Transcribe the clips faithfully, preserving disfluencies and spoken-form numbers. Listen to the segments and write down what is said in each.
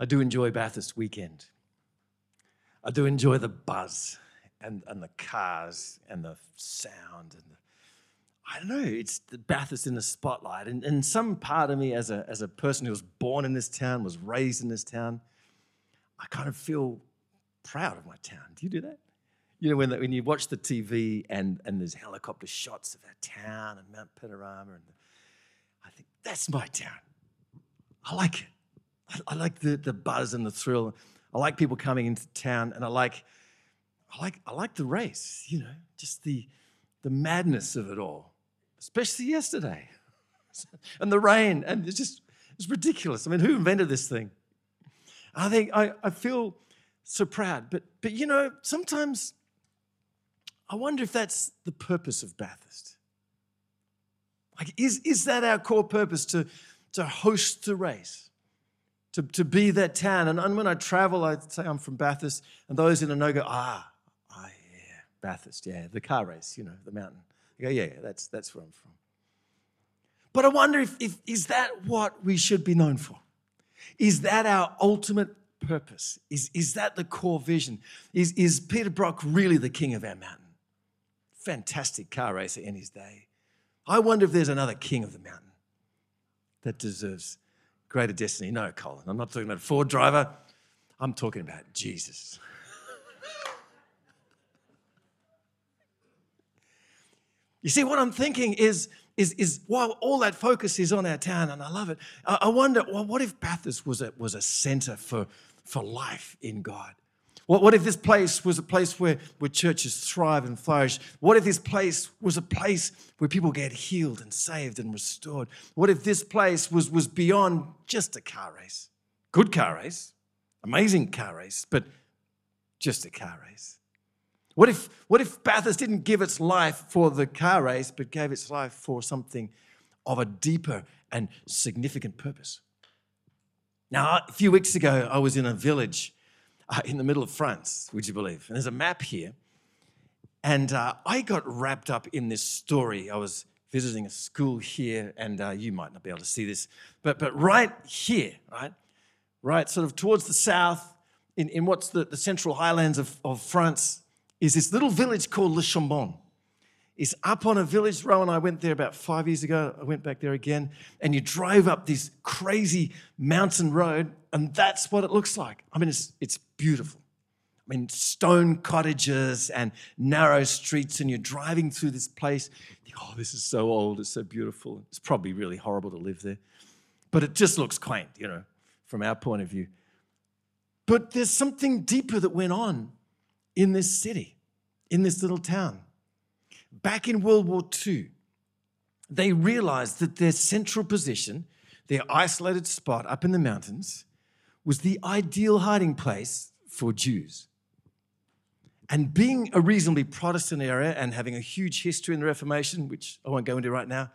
I do enjoy Bathurst weekend. I do enjoy the buzz and, and the cars and the sound. And the, I don't know, it's the Bathurst in the spotlight. And, and some part of me as a, as a person who was born in this town, was raised in this town, I kind of feel proud of my town. Do you do that? You know, when, the, when you watch the T V and, and there's helicopter shots of our town and Mount Panorama, and the, I think, that's my town. I like it. I, I like the, the buzz and the thrill. I like people coming into town, and I like, I like, I like the race. You know, just the, the madness of it all, especially yesterday, and the rain, and it's just, it's ridiculous. I mean, who invented this thing? I think I, I feel so proud, but but you know, sometimes I wonder if that's the purpose of Bathurst. Like, is is that our core purpose, to to host the race? To, to be that town. And, and when I travel, I say I'm from Bathurst, and those in a no go, ah, ah, yeah, Bathurst, yeah, the car race, you know, the mountain. I go, yeah, yeah, that's that's where I'm from. But I wonder if, if is that what we should be known for? Is that our ultimate purpose? Is is that the core vision? Is is Peter Brock really the king of our mountain? Fantastic car racer in his day. I wonder if there's another king of the mountain that deserves greater destiny. No, Colin, I'm not talking about a Ford driver. I'm talking about Jesus. You see, what I'm thinking is, is, is while all that focus is on our town, and I love it, I, I wonder, well, what if Bathurst was a, was a center for, for life in God? What, what if this place was a place where, where churches thrive and flourish? What if this place was a place where people get healed and saved and restored? What if this place was, was beyond just a car race? Good car race, amazing car race, but just a car race. What if, what if Bathurst didn't give its life for the car race, but gave its life for something of a deeper and significant purpose? Now, a few weeks ago, I was in a village Uh, in the middle of France, would you believe? And there's a map here. And uh, I got wrapped up in this story. I was visiting a school here, and uh, you might not be able to see this, but but right here, right, right, sort of towards the south, in, in what's the, the central highlands of, of France, is this little village called Le Chambon. It's up on a village. Rowan and I went there about five years ago. I went back there again. And you drive up this crazy mountain road, and that's what it looks like. I mean, it's it's beautiful. I mean, stone cottages and narrow streets, and you're driving through this place. You think, oh, this is so old. It's so beautiful. It's probably really horrible to live there. But it just looks quaint, you know, from our point of view. But there's something deeper that went on in this city, in this little town. Back in World War Two, they realized that their central position, their isolated spot up in the mountains, was the ideal hiding place for Jews. And being a reasonably Protestant area and having a huge history in the Reformation, which I won't go into right now,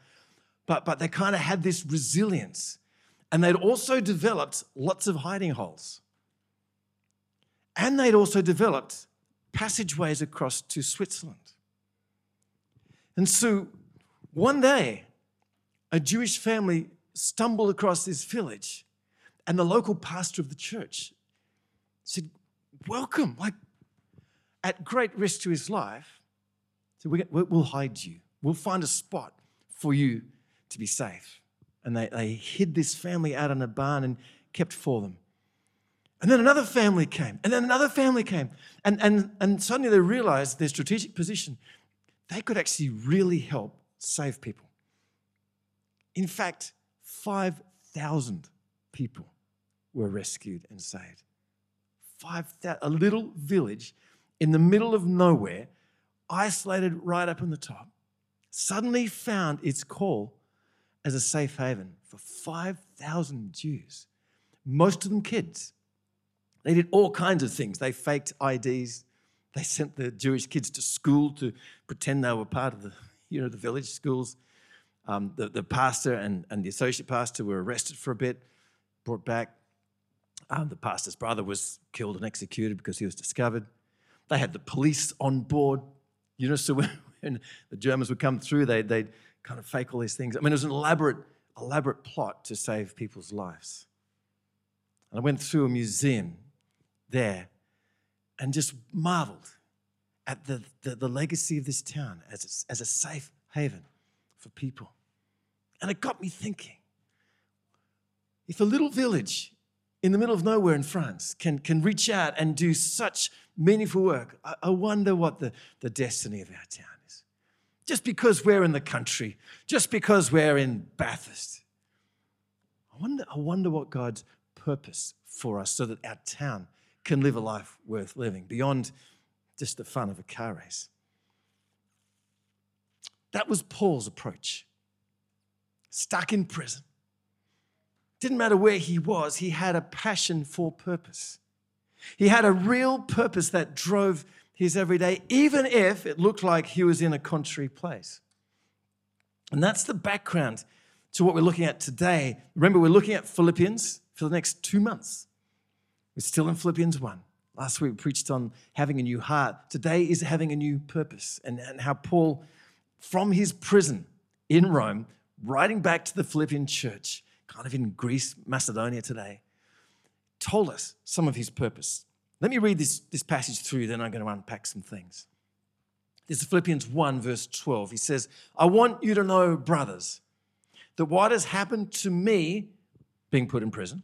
but, but they kind of had this resilience. And they'd also developed lots of hiding holes. And they'd also developed passageways across to Switzerland. And so one day, a Jewish family stumbled across this village, and the local pastor of the church said, welcome, like at great risk to his life, so we'll hide you. We'll find a spot for you to be safe. And they, they hid this family out in a barn and kept for them. And then another family came, and then another family came. And, and, and suddenly they realized their strategic position. They could actually really help save people. In fact, five thousand people were rescued and saved. five thousand, a little village in the middle of nowhere, isolated right up on the top, suddenly found its call as a safe haven for five thousand Jews, most of them kids. They did all kinds of things. They faked I Ds. They sent the Jewish kids to school to pretend they were part of the, you know, the village schools. Um, the, the pastor and, and the associate pastor were arrested for a bit, brought back. Um, the pastor's brother was killed and executed because he was discovered. They had the police on board, you know, so when, when the Germans would come through, they, they'd kind of fake all these things. I mean, it was an elaborate, elaborate plot to save people's lives. And I went through a museum there and just marveled at the, the, the legacy of this town as a, as a safe haven for people. And it got me thinking, if a little village in the middle of nowhere in France can, can reach out and do such meaningful work, I, I wonder what the, the destiny of our town is. Just because we're in the country, just because we're in Bathurst, I wonder, I wonder what God's purpose for us so that our town can live a life worth living beyond just the fun of a car race. That was Paul's approach. Stuck in prison. Didn't matter where he was, he had a passion for purpose. He had a real purpose that drove his everyday, even if it looked like he was in a contrary place. And that's the background to what we're looking at today. Remember, we're looking at Philippians for the next two months. We're still in Philippians one. Last week we preached on having a new heart. Today is having a new purpose, and, and how Paul, from his prison in Rome, writing back to the Philippian church, kind of in Greece, Macedonia today, told us some of his purpose. Let me read this, this passage through, then I'm going to unpack some things. This is Philippians one, verse twelve. He says, I want you to know, brothers, that what has happened to me, being put in prison,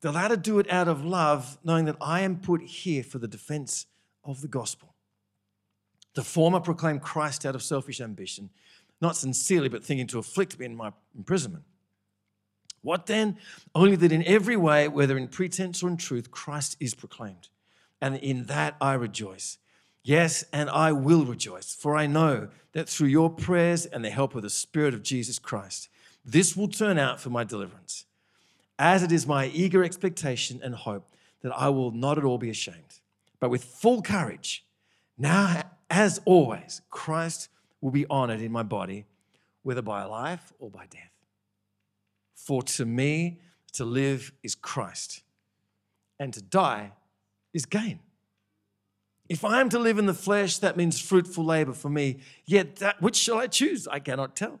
The latter do it out of love, knowing that I am put here for the defense of the gospel. The former proclaim Christ out of selfish ambition, not sincerely, but thinking to afflict me in my imprisonment. What then? Only that in every way, whether in pretense or in truth, Christ is proclaimed. And in that I rejoice. Yes, and I will rejoice, for I know that through your prayers and the help of the Spirit of Jesus Christ, this will turn out for my deliverance, as it is my eager expectation and hope that I will not at all be ashamed, but with full courage, now as always, Christ will be honored in my body, whether by life or by death. For to me, to live is Christ, and to die is gain. If I am to live in the flesh, that means fruitful labor for me. Yet that which shall I choose? I cannot tell.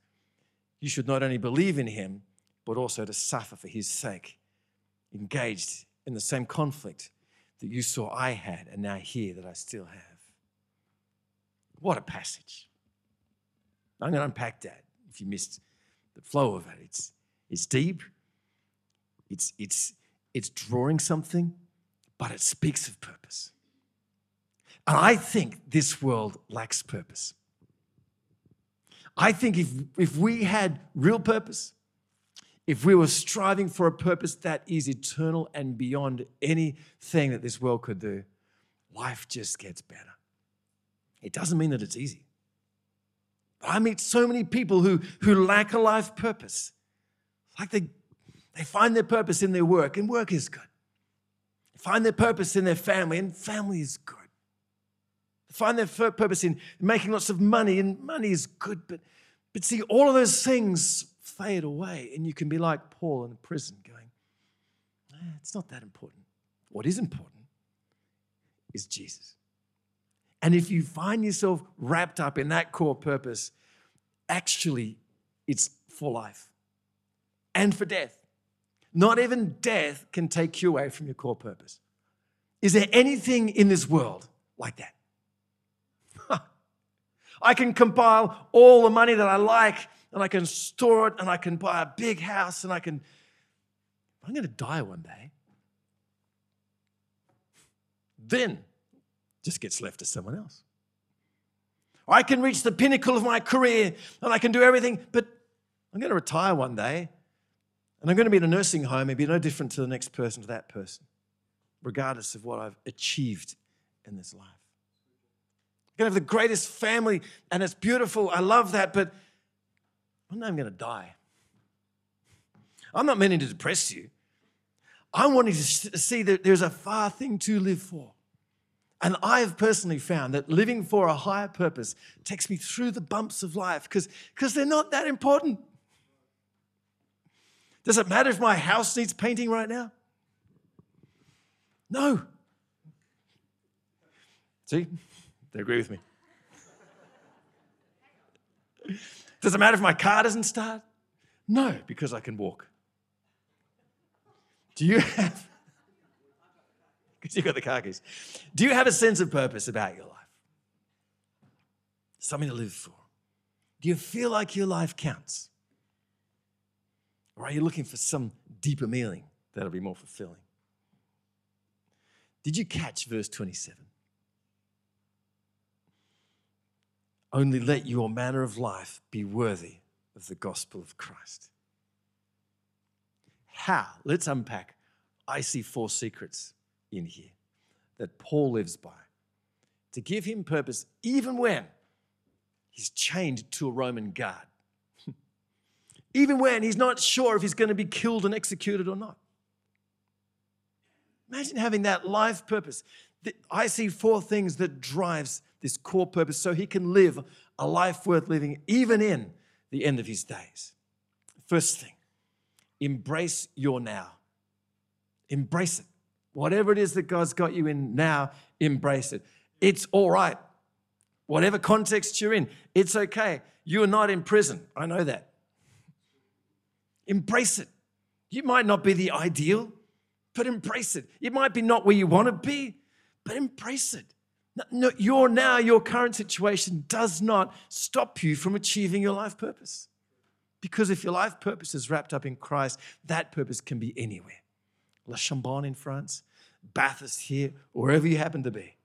you should not only believe in him, but also to suffer for his sake, engaged in the same conflict that you saw I had and now hear that I still have. What a passage. I'm going to unpack that if you missed the flow of it. It's, it's deep. It's, it's, it's drawing something, but it speaks of purpose. And I think this world lacks purpose. I think if, if we had real purpose, if we were striving for a purpose that is eternal and beyond anything that this world could do, life just gets better. It doesn't mean that it's easy. I meet so many people who, who lack a life purpose. It's like they, they find their purpose in their work, and work is good. They find their purpose in their family, and family is good. They find their purpose in making lots of money, and money is good. But, but see, all of those things fade away, and you can be like Paul in prison going, eh, it's not that important. What is important is Jesus And if you find yourself wrapped up in that core purpose, actually, it's for life and for death. Not even death can take you away from your core purpose. Is there anything in this world like that? I can compile all the money that I like, and I can store it, and I can buy a big house, and I can... I'm going to die one day. Then it just gets left to someone else. I can reach the pinnacle of my career, and I can do everything, but I'm going to retire one day, and I'm going to be in a nursing home and be no different to the next person, to that person, regardless of what I've achieved in this life. I'm going to have the greatest family, and it's beautiful. I love that, but one day I'm going to die. I'm not meaning to depress you. I want you to see that there's a far thing to live for. And I have personally found that living for a higher purpose takes me through the bumps of life because because they're not that important. Does it matter if my house needs painting right now? No. See? They agree with me. Does it matter if my car doesn't start? No, because I can walk. Do you have... Because you've got the car keys. Do you have a sense of purpose about your life? Something to live for? Do you feel like your life counts? Or are you looking for some deeper meaning that'll be more fulfilling? Did you catch verse twenty-seven? Only let your manner of life be worthy of the gospel of Christ. How? Let's unpack. I see four secrets in here that Paul lives by to give him purpose even when he's chained to a Roman guard, even when he's not sure if he's going to be killed and executed or not. Imagine having that life purpose. I see four things that drives this core purpose so he can live a life worth living even in the end of his days. First thing, embrace your now. Embrace it. Whatever it is that God's got you in now, embrace it. It's all right. Whatever context you're in, it's okay. You are not in prison. I know that. Embrace it. You might not be the ideal, but embrace it. It might be not where you want to be, but embrace it. No, no, your now, your current situation does not stop you from achieving your life purpose. Because if your life purpose is wrapped up in Christ, that purpose can be anywhere. Le Chambon in France, Bathurst here, wherever you happen to be.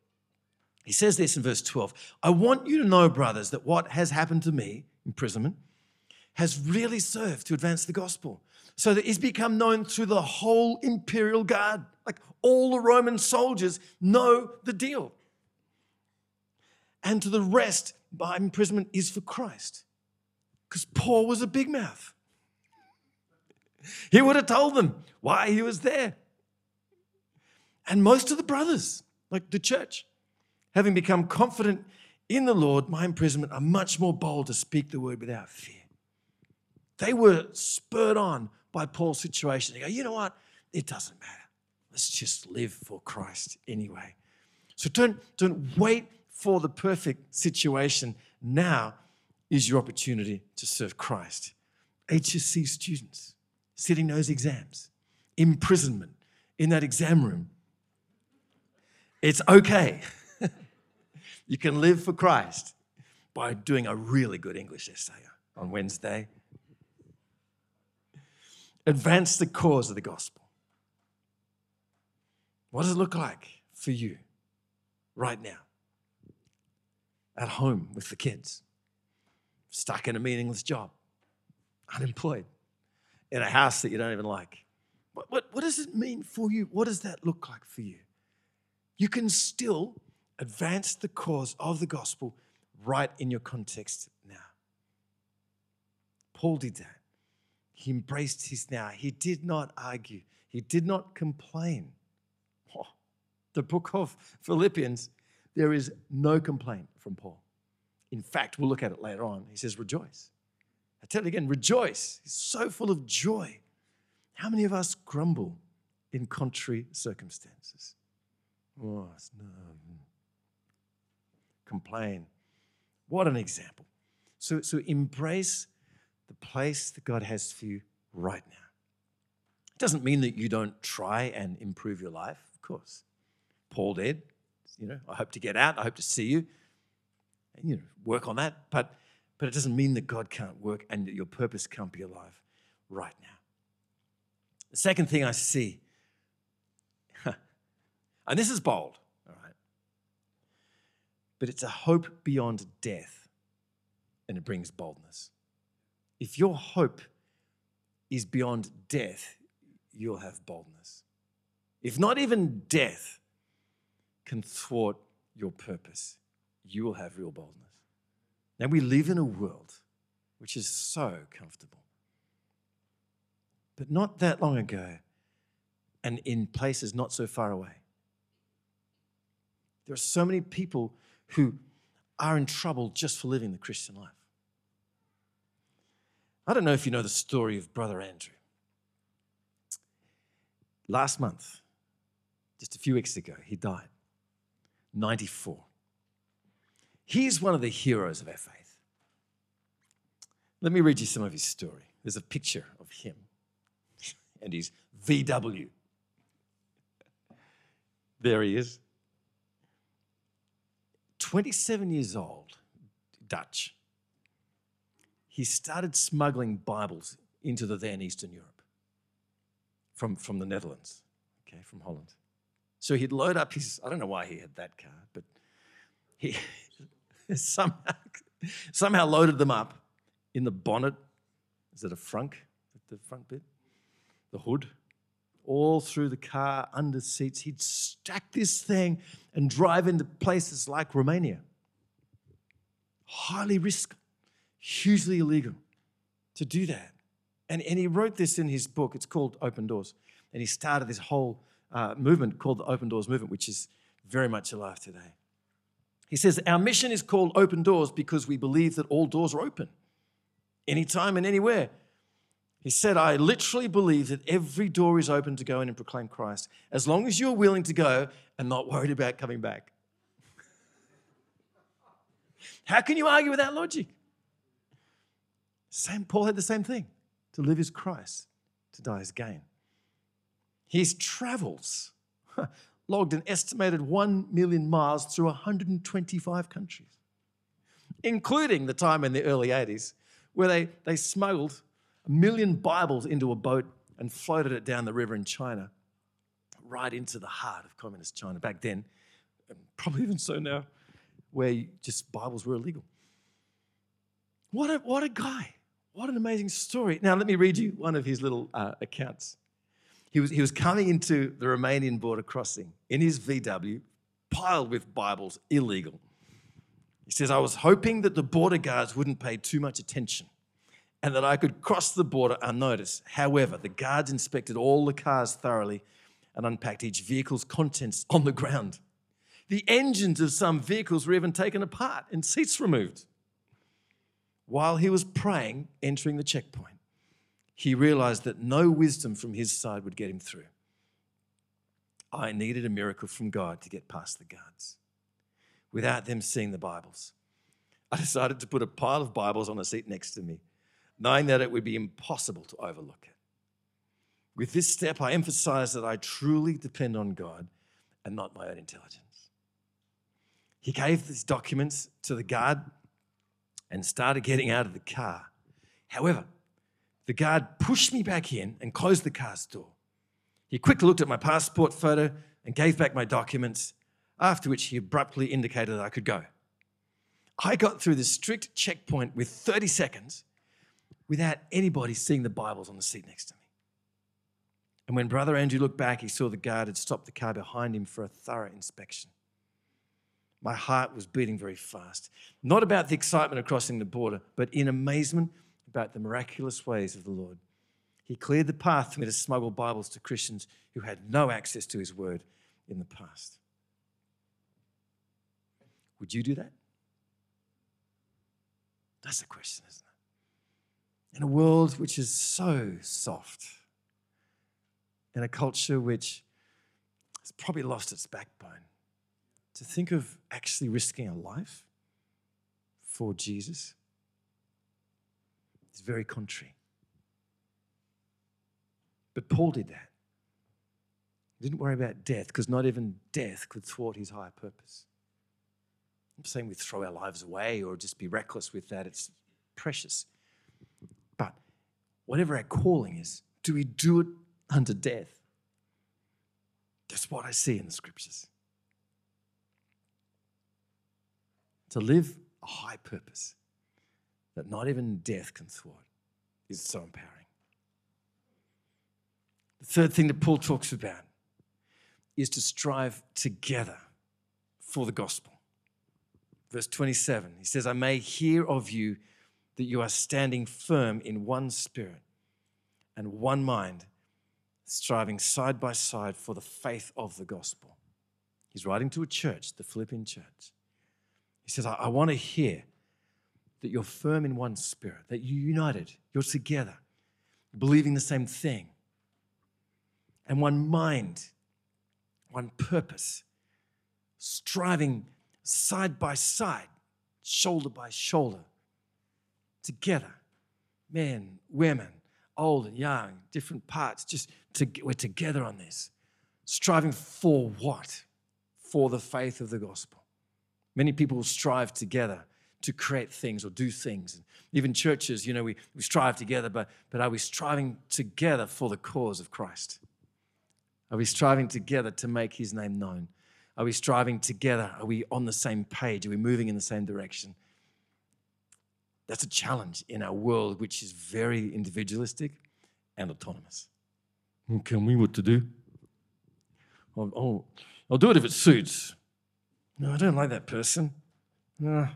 He says this in verse twelve, I want you to know, brothers, that what has happened to me, imprisonment, has really served to advance the gospel, so that it's become known through the whole imperial guard. Like all the Roman soldiers know the deal. And to the rest, my imprisonment is for Christ. Because Paul was a big mouth. He would have told them why he was there. And most of the brothers, like the church, having become confident in the Lord, my imprisonment, are much more bold to speak the word without fear. They were spurred on by Paul's situation. They go, you know what? It doesn't matter. Let's just live for Christ anyway. So don't, don't wait for the perfect situation. Now is your opportunity to serve Christ. H S C students sitting those exams, imprisonment in that exam room. It's okay. You can live for Christ by doing a really good English essay on Wednesday. Advance the cause of the gospel. What does it look like for you right now? At home with the kids, stuck in a meaningless job, unemployed, in a house that you don't even like. What, what, what does it mean for you? What does that look like for you? You can still advance the cause of the gospel right in your context now. Paul did that. He embraced his now. He did not argue. He did not complain. Oh, the book of Philippians, there is no complaint from Paul. In fact, we'll look at it later on. He says, rejoice. I tell you again, rejoice. He's so full of joy. How many of us grumble in contrary circumstances? Oh, it's no. complain. What an example. So, so embrace the place that God has for you right now. It doesn't mean that you don't try and improve your life, of course. Paul did, you know, I hope to get out, I hope to see you, and, you know, work on that. But, but it doesn't mean that God can't work and that your purpose can't be alive right now. The second thing I see, and this is bold, all right, but it's a hope beyond death, and it brings boldness. If your hope is beyond death, you'll have boldness. If not even death can thwart your purpose, you will have real boldness. Now, we live in a world which is so comfortable. But not that long ago, and in places not so far away, there are so many people who are in trouble just for living the Christian life. I don't know if you know the story of Brother Andrew. Last month, just a few weeks ago, he died, ninety-four. He's one of the heroes of our faith. Let me read you some of his story. There's a picture of him and his V W. There he is. twenty-seven years old, Dutch. He started smuggling Bibles into the then Eastern Europe from, from the Netherlands, okay, from Holland. So he'd load up his, I don't know why he had that car, but he somehow, somehow loaded them up in the bonnet. Is it a frunk, the front bit? The hood, all through the car, under seats. He'd stack this thing and drive into places like Romania. Highly risky. Hugely illegal to do that. And, and he wrote this in his book. It's called Open Doors. And he started this whole uh, movement called the Open Doors movement, which is very much alive today. He says, our mission is called Open Doors because we believe that all doors are open, anytime and anywhere. He said, I literally believe that every door is open to go in and proclaim Christ, as long as you're willing to go and not worried about coming back. How can you argue with that logic? Saint Paul had the same thing. To live is Christ, to die is gain. His travels logged an estimated one million miles through one hundred twenty-five countries, including the time in the early eighties where they, they smuggled a million Bibles into a boat and floated it down the river in China, right into the heart of communist China back then, and probably even so now, where just Bibles were illegal. What a, what a guy. What an amazing story. Now, let me read you one of his little uh, accounts. He was, he was coming into the Romanian border crossing in his V W, piled with Bibles, illegal. He says, I was hoping that the border guards wouldn't pay too much attention and that I could cross the border unnoticed. However, the guards inspected all the cars thoroughly and unpacked each vehicle's contents on the ground. The engines of some vehicles were even taken apart and seats removed. While he was praying, entering the checkpoint, he realized that no wisdom from his side would get him through. I needed a miracle from God to get past the guards without them seeing the Bibles. I decided to put a pile of Bibles on a seat next to me, knowing that it would be impossible to overlook it. With this step, I emphasize that I truly depend on God and not my own intelligence. He gave these documents to the guard and started getting out of the car. However, the guard pushed me back in and closed the car's door. He quickly looked at my passport photo and gave back my documents, after which he abruptly indicated that I could go. I got through the strict checkpoint with thirty seconds without anybody seeing the Bibles on the seat next to me. And when Brother Andrew looked back, he saw the guard had stopped the car behind him for a thorough inspection. My heart was beating very fast, not about the excitement of crossing the border, but in amazement about the miraculous ways of the Lord. He cleared the path for me to smuggle Bibles to Christians who had no access to his word in the past. Would you do that? That's the question, isn't it? In a world which is so soft, in a culture which has probably lost its backbone, to think of actually risking our life for Jesus is very contrary. But Paul did that. He didn't worry about death, because not even death could thwart his higher purpose. I'm not saying we throw our lives away or just be reckless with that. It's precious. But whatever our calling is, do we do it unto death? That's what I see in the scriptures. To live a high purpose that not even death can thwart is so empowering. The third thing that Paul talks about is to strive together for the gospel. Verse twenty-seven, he says, I may hear of you that you are standing firm in one spirit and one mind, striving side by side for the faith of the gospel. He's writing to a church, the Philippian church. He says, I, I want to hear that you're firm in one spirit, that you're united, you're together, believing the same thing, and one mind, one purpose, striving side by side, shoulder by shoulder, together, men, women, old and young, different parts, just to, we're together on this. Striving for what? For the faith of the gospel. Many people will strive together to create things or do things. And even churches, you know, we, we strive together, but, but are we striving together for the cause of Christ? Are we striving together to make his name known? Are we striving together? Are we on the same page? Are we moving in the same direction? That's a challenge in our world, which is very individualistic and autonomous. Can we what to do? I'll, I'll, I'll do it if it suits. No, I don't like that person. Uh,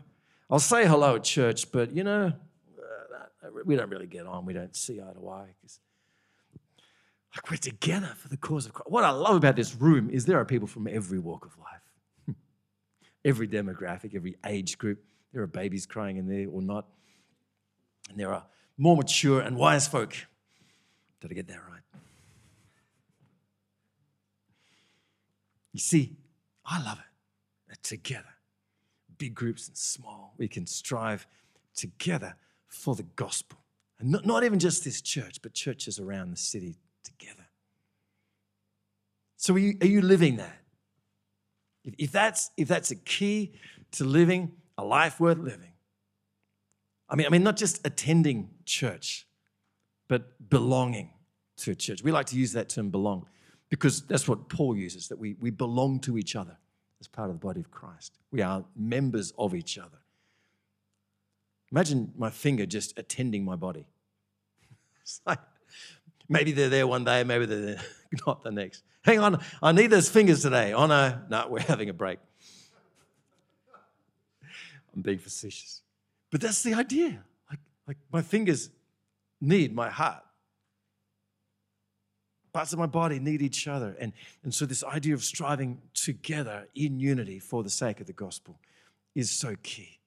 I'll say hello at church, but, you know, uh, we don't really get on. We don't see eye to eye. Like, we're together for the cause of Christ. What I love about this room is there are people from every walk of life, every demographic, every age group. There are babies crying in there or not. And there are more mature and wise folk. Did I get that right? You see, I love it. We're together, big groups and small, we can strive together for the gospel. And not, not even just this church, but churches around the city together. So are you, are you living that? If, if, that's, if that's a key to living a life worth living. I mean, I mean, not just attending church, but belonging to a church. We like to use that term belong because that's what Paul uses, that we, we belong to each other as part of the body of Christ. We are members of each other. Imagine my finger just attending my body. It's like, maybe they're there one day, maybe they're there, not the next. Hang on, I need those fingers today. Oh no, no, we're having a break. I'm being facetious. But that's the idea. Like, like my fingers need my heart. Parts of my body need each other. And, and so this idea of striving together in unity for the sake of the gospel is so key.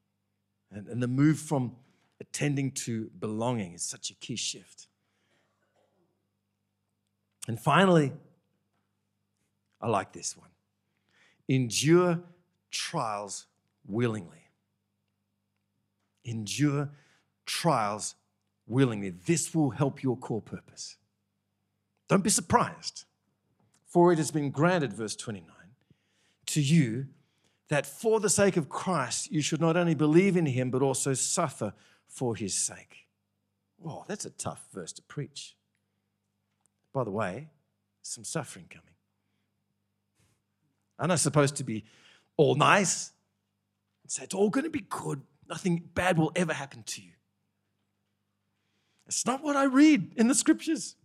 And, and the move from attending to belonging is such a key shift. And finally, I like this one. Endure trials willingly. Endure trials willingly. This will help your core purpose. Don't be surprised, for it has been granted, verse twenty-nine, to you that for the sake of Christ you should not only believe in him but also suffer for his sake. Whoa, that's a tough verse to preach. By the way, some suffering coming. I'm not supposed to be all nice and say it's all going to be good. Nothing bad will ever happen to you. It's not what I read in the scriptures,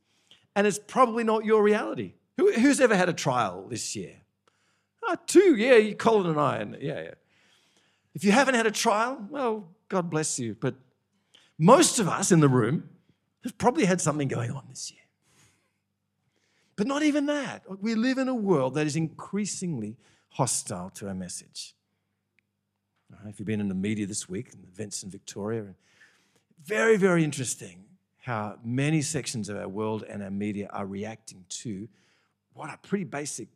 and it's probably not your reality. Who, who's ever had a trial this year? Ah, two, yeah, Colin and I, and yeah, yeah. If you haven't had a trial, well, God bless you. But most of us in the room have probably had something going on this year. But not even that. We live in a world that is increasingly hostile to our message. If you've been in the media this week, and events in Victoria, very, very interesting how many sections of our world and our media are reacting to what are pretty basic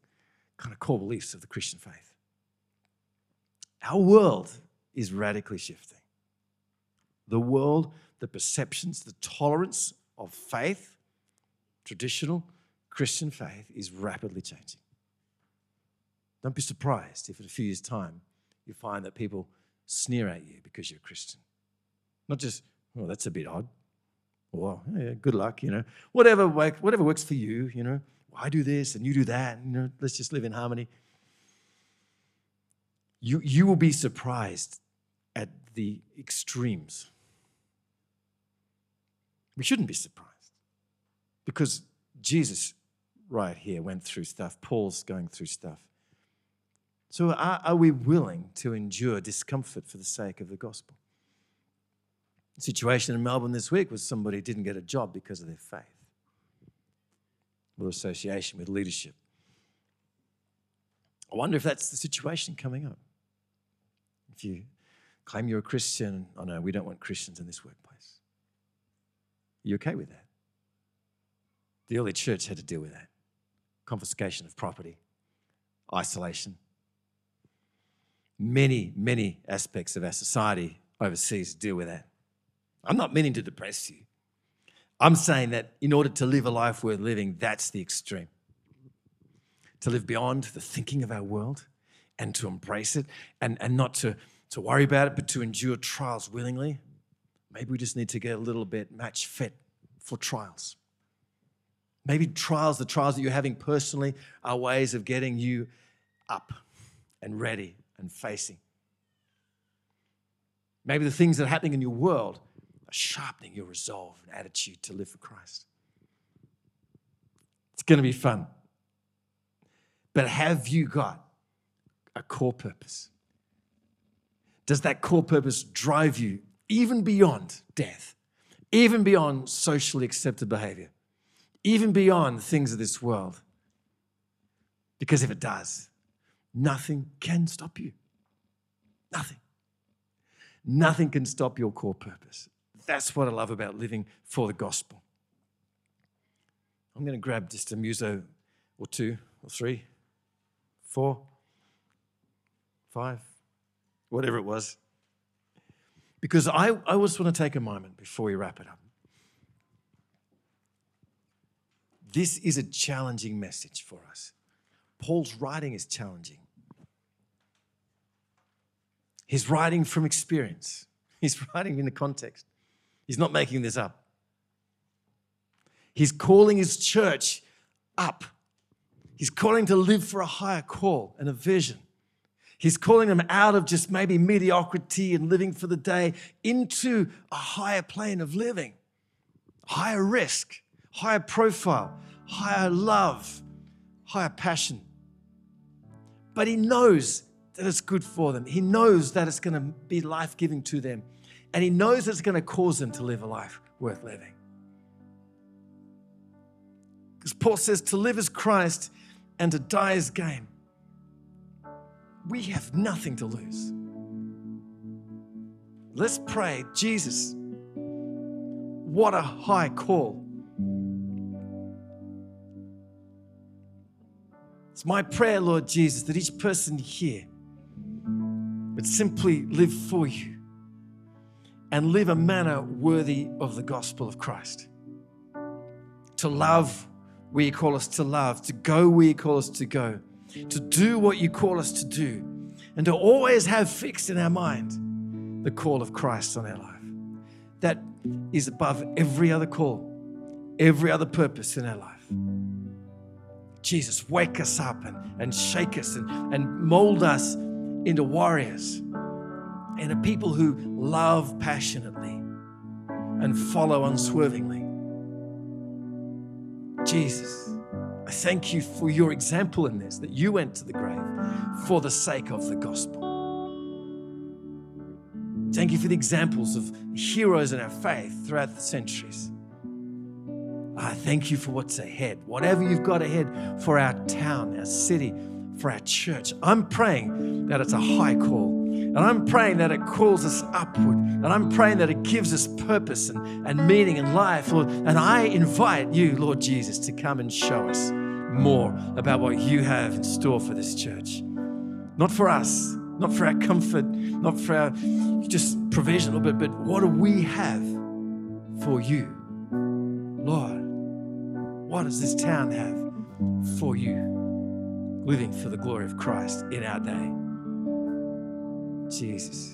kind of core beliefs of the Christian faith. Our world is radically shifting. The world, the perceptions, the tolerance of faith, traditional Christian faith, is rapidly changing. Don't be surprised if in a few years' time you find that people sneer at you because you're a Christian. Not just, well, oh, that's a bit odd. Or, oh, yeah, good luck, you know. Whatever, work, whatever works for you, you know. I do this and you do that. You know, let's just live in harmony. You, you will be surprised at the extremes. We shouldn't be surprised because Jesus right here went through stuff. Paul's going through stuff. So are, are we willing to endure discomfort for the sake of the gospel? The situation in Melbourne this week was somebody didn't get a job because of their faith or association with leadership. I wonder if that's the situation coming up. If you claim you're a Christian, oh no, we don't want Christians in this workplace. Are you okay with that? The early church had to deal with that. Confiscation of property, isolation. Many, many aspects of our society overseas deal with that. I'm not meaning to depress you. I'm saying that in order to live a life worth living, that's the extreme. To live beyond the thinking of our world and to embrace it and, and not to, to worry about it, but to endure trials willingly. Maybe we just need to get a little bit match fit for trials. Maybe trials, the trials that you're having personally, are ways of getting you up and ready and facing. Maybe the things that are happening in your world are sharpening your resolve and attitude to live for Christ. It's going to be fun. But have you got a core purpose? Does that core purpose drive you even beyond death, even beyond socially accepted behavior, even beyond things of this world? Because if it does, nothing can stop you. Nothing. Nothing can stop your core purpose. That's what I love about living for the gospel. I'm going to grab just a muso or two or three, four, five, whatever it was. Because I, I just want to take a moment before we wrap it up. This is a challenging message for us. Paul's writing is challenging. He's writing from experience. He's writing in the context. He's not making this up. He's calling his church up. He's calling to live for a higher call and a vision. He's calling them out of just maybe mediocrity and living for the day into a higher plane of living, higher risk, higher profile, higher love, higher passion. But he knows that it's good for them. He knows that it's going to be life-giving to them. And he knows it's going to cause them to live a life worth living. Because Paul says, to live is Christ and to die is gain. We have nothing to lose. Let's pray, Jesus, what a high call. It's my prayer, Lord Jesus, that each person here but simply live for you and live a manner worthy of the gospel of Christ. To love where you call us to love, to go where you call us to go, to do what you call us to do, and to always have fixed in our mind the call of Christ on our life. That is above every other call, every other purpose in our life. Jesus, wake us up and, and shake us and, and mold us into warriors and a people who love passionately and follow unswervingly. Jesus, I thank you for your example in this, that you went to the grave for the sake of the gospel. Thank you for the examples of heroes in our faith throughout the centuries. I thank you for what's ahead, whatever you've got ahead for our town, our city, for our church. I'm praying that it's a high call, and I'm praying that it calls us upward, and I'm praying that it gives us purpose and, and meaning in life, Lord. And I invite you, Lord Jesus, to come and show us more about what you have in store for this church. Not for us, not for our comfort, not for our just provision a little bit, but what do we have for you? Lord, what does this town have for you? Living for the glory of Christ in our day. Jesus,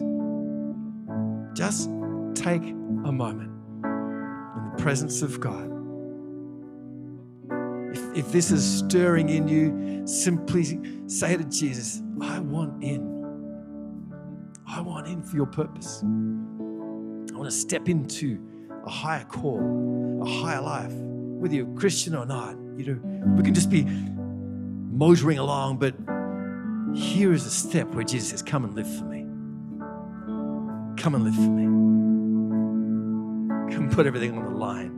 just take a moment in the presence of God. If, if this is stirring in you, simply say to Jesus, I want in. I want in for your purpose. I want to step into a higher call, a higher life. Whether you're Christian or not, you know, we can just be motoring along, but here is a step where Jesus says, come and live for me. Come and live for me. Come put everything on the line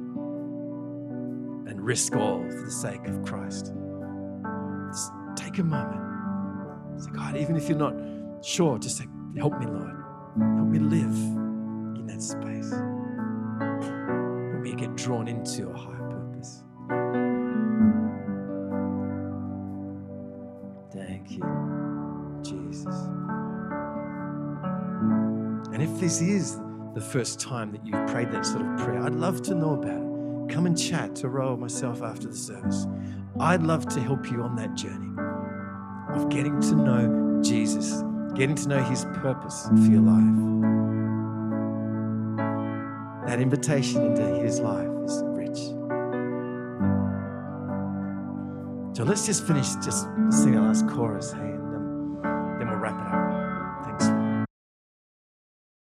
and risk all for the sake of Christ. Just take a moment. Say, God, even if you're not sure, just say, help me, Lord. Help me live in that space. Help me get drawn into a higher purpose. Thank you, Jesus. And if this is the first time that you've prayed that sort of prayer, I'd love to know about it. Come and chat to Roe or myself after the service. I'd love to help you on that journey of getting to know Jesus, getting to know his purpose for your life. That invitation into his life is rich. So let's just finish, just sing our last chorus. Hey.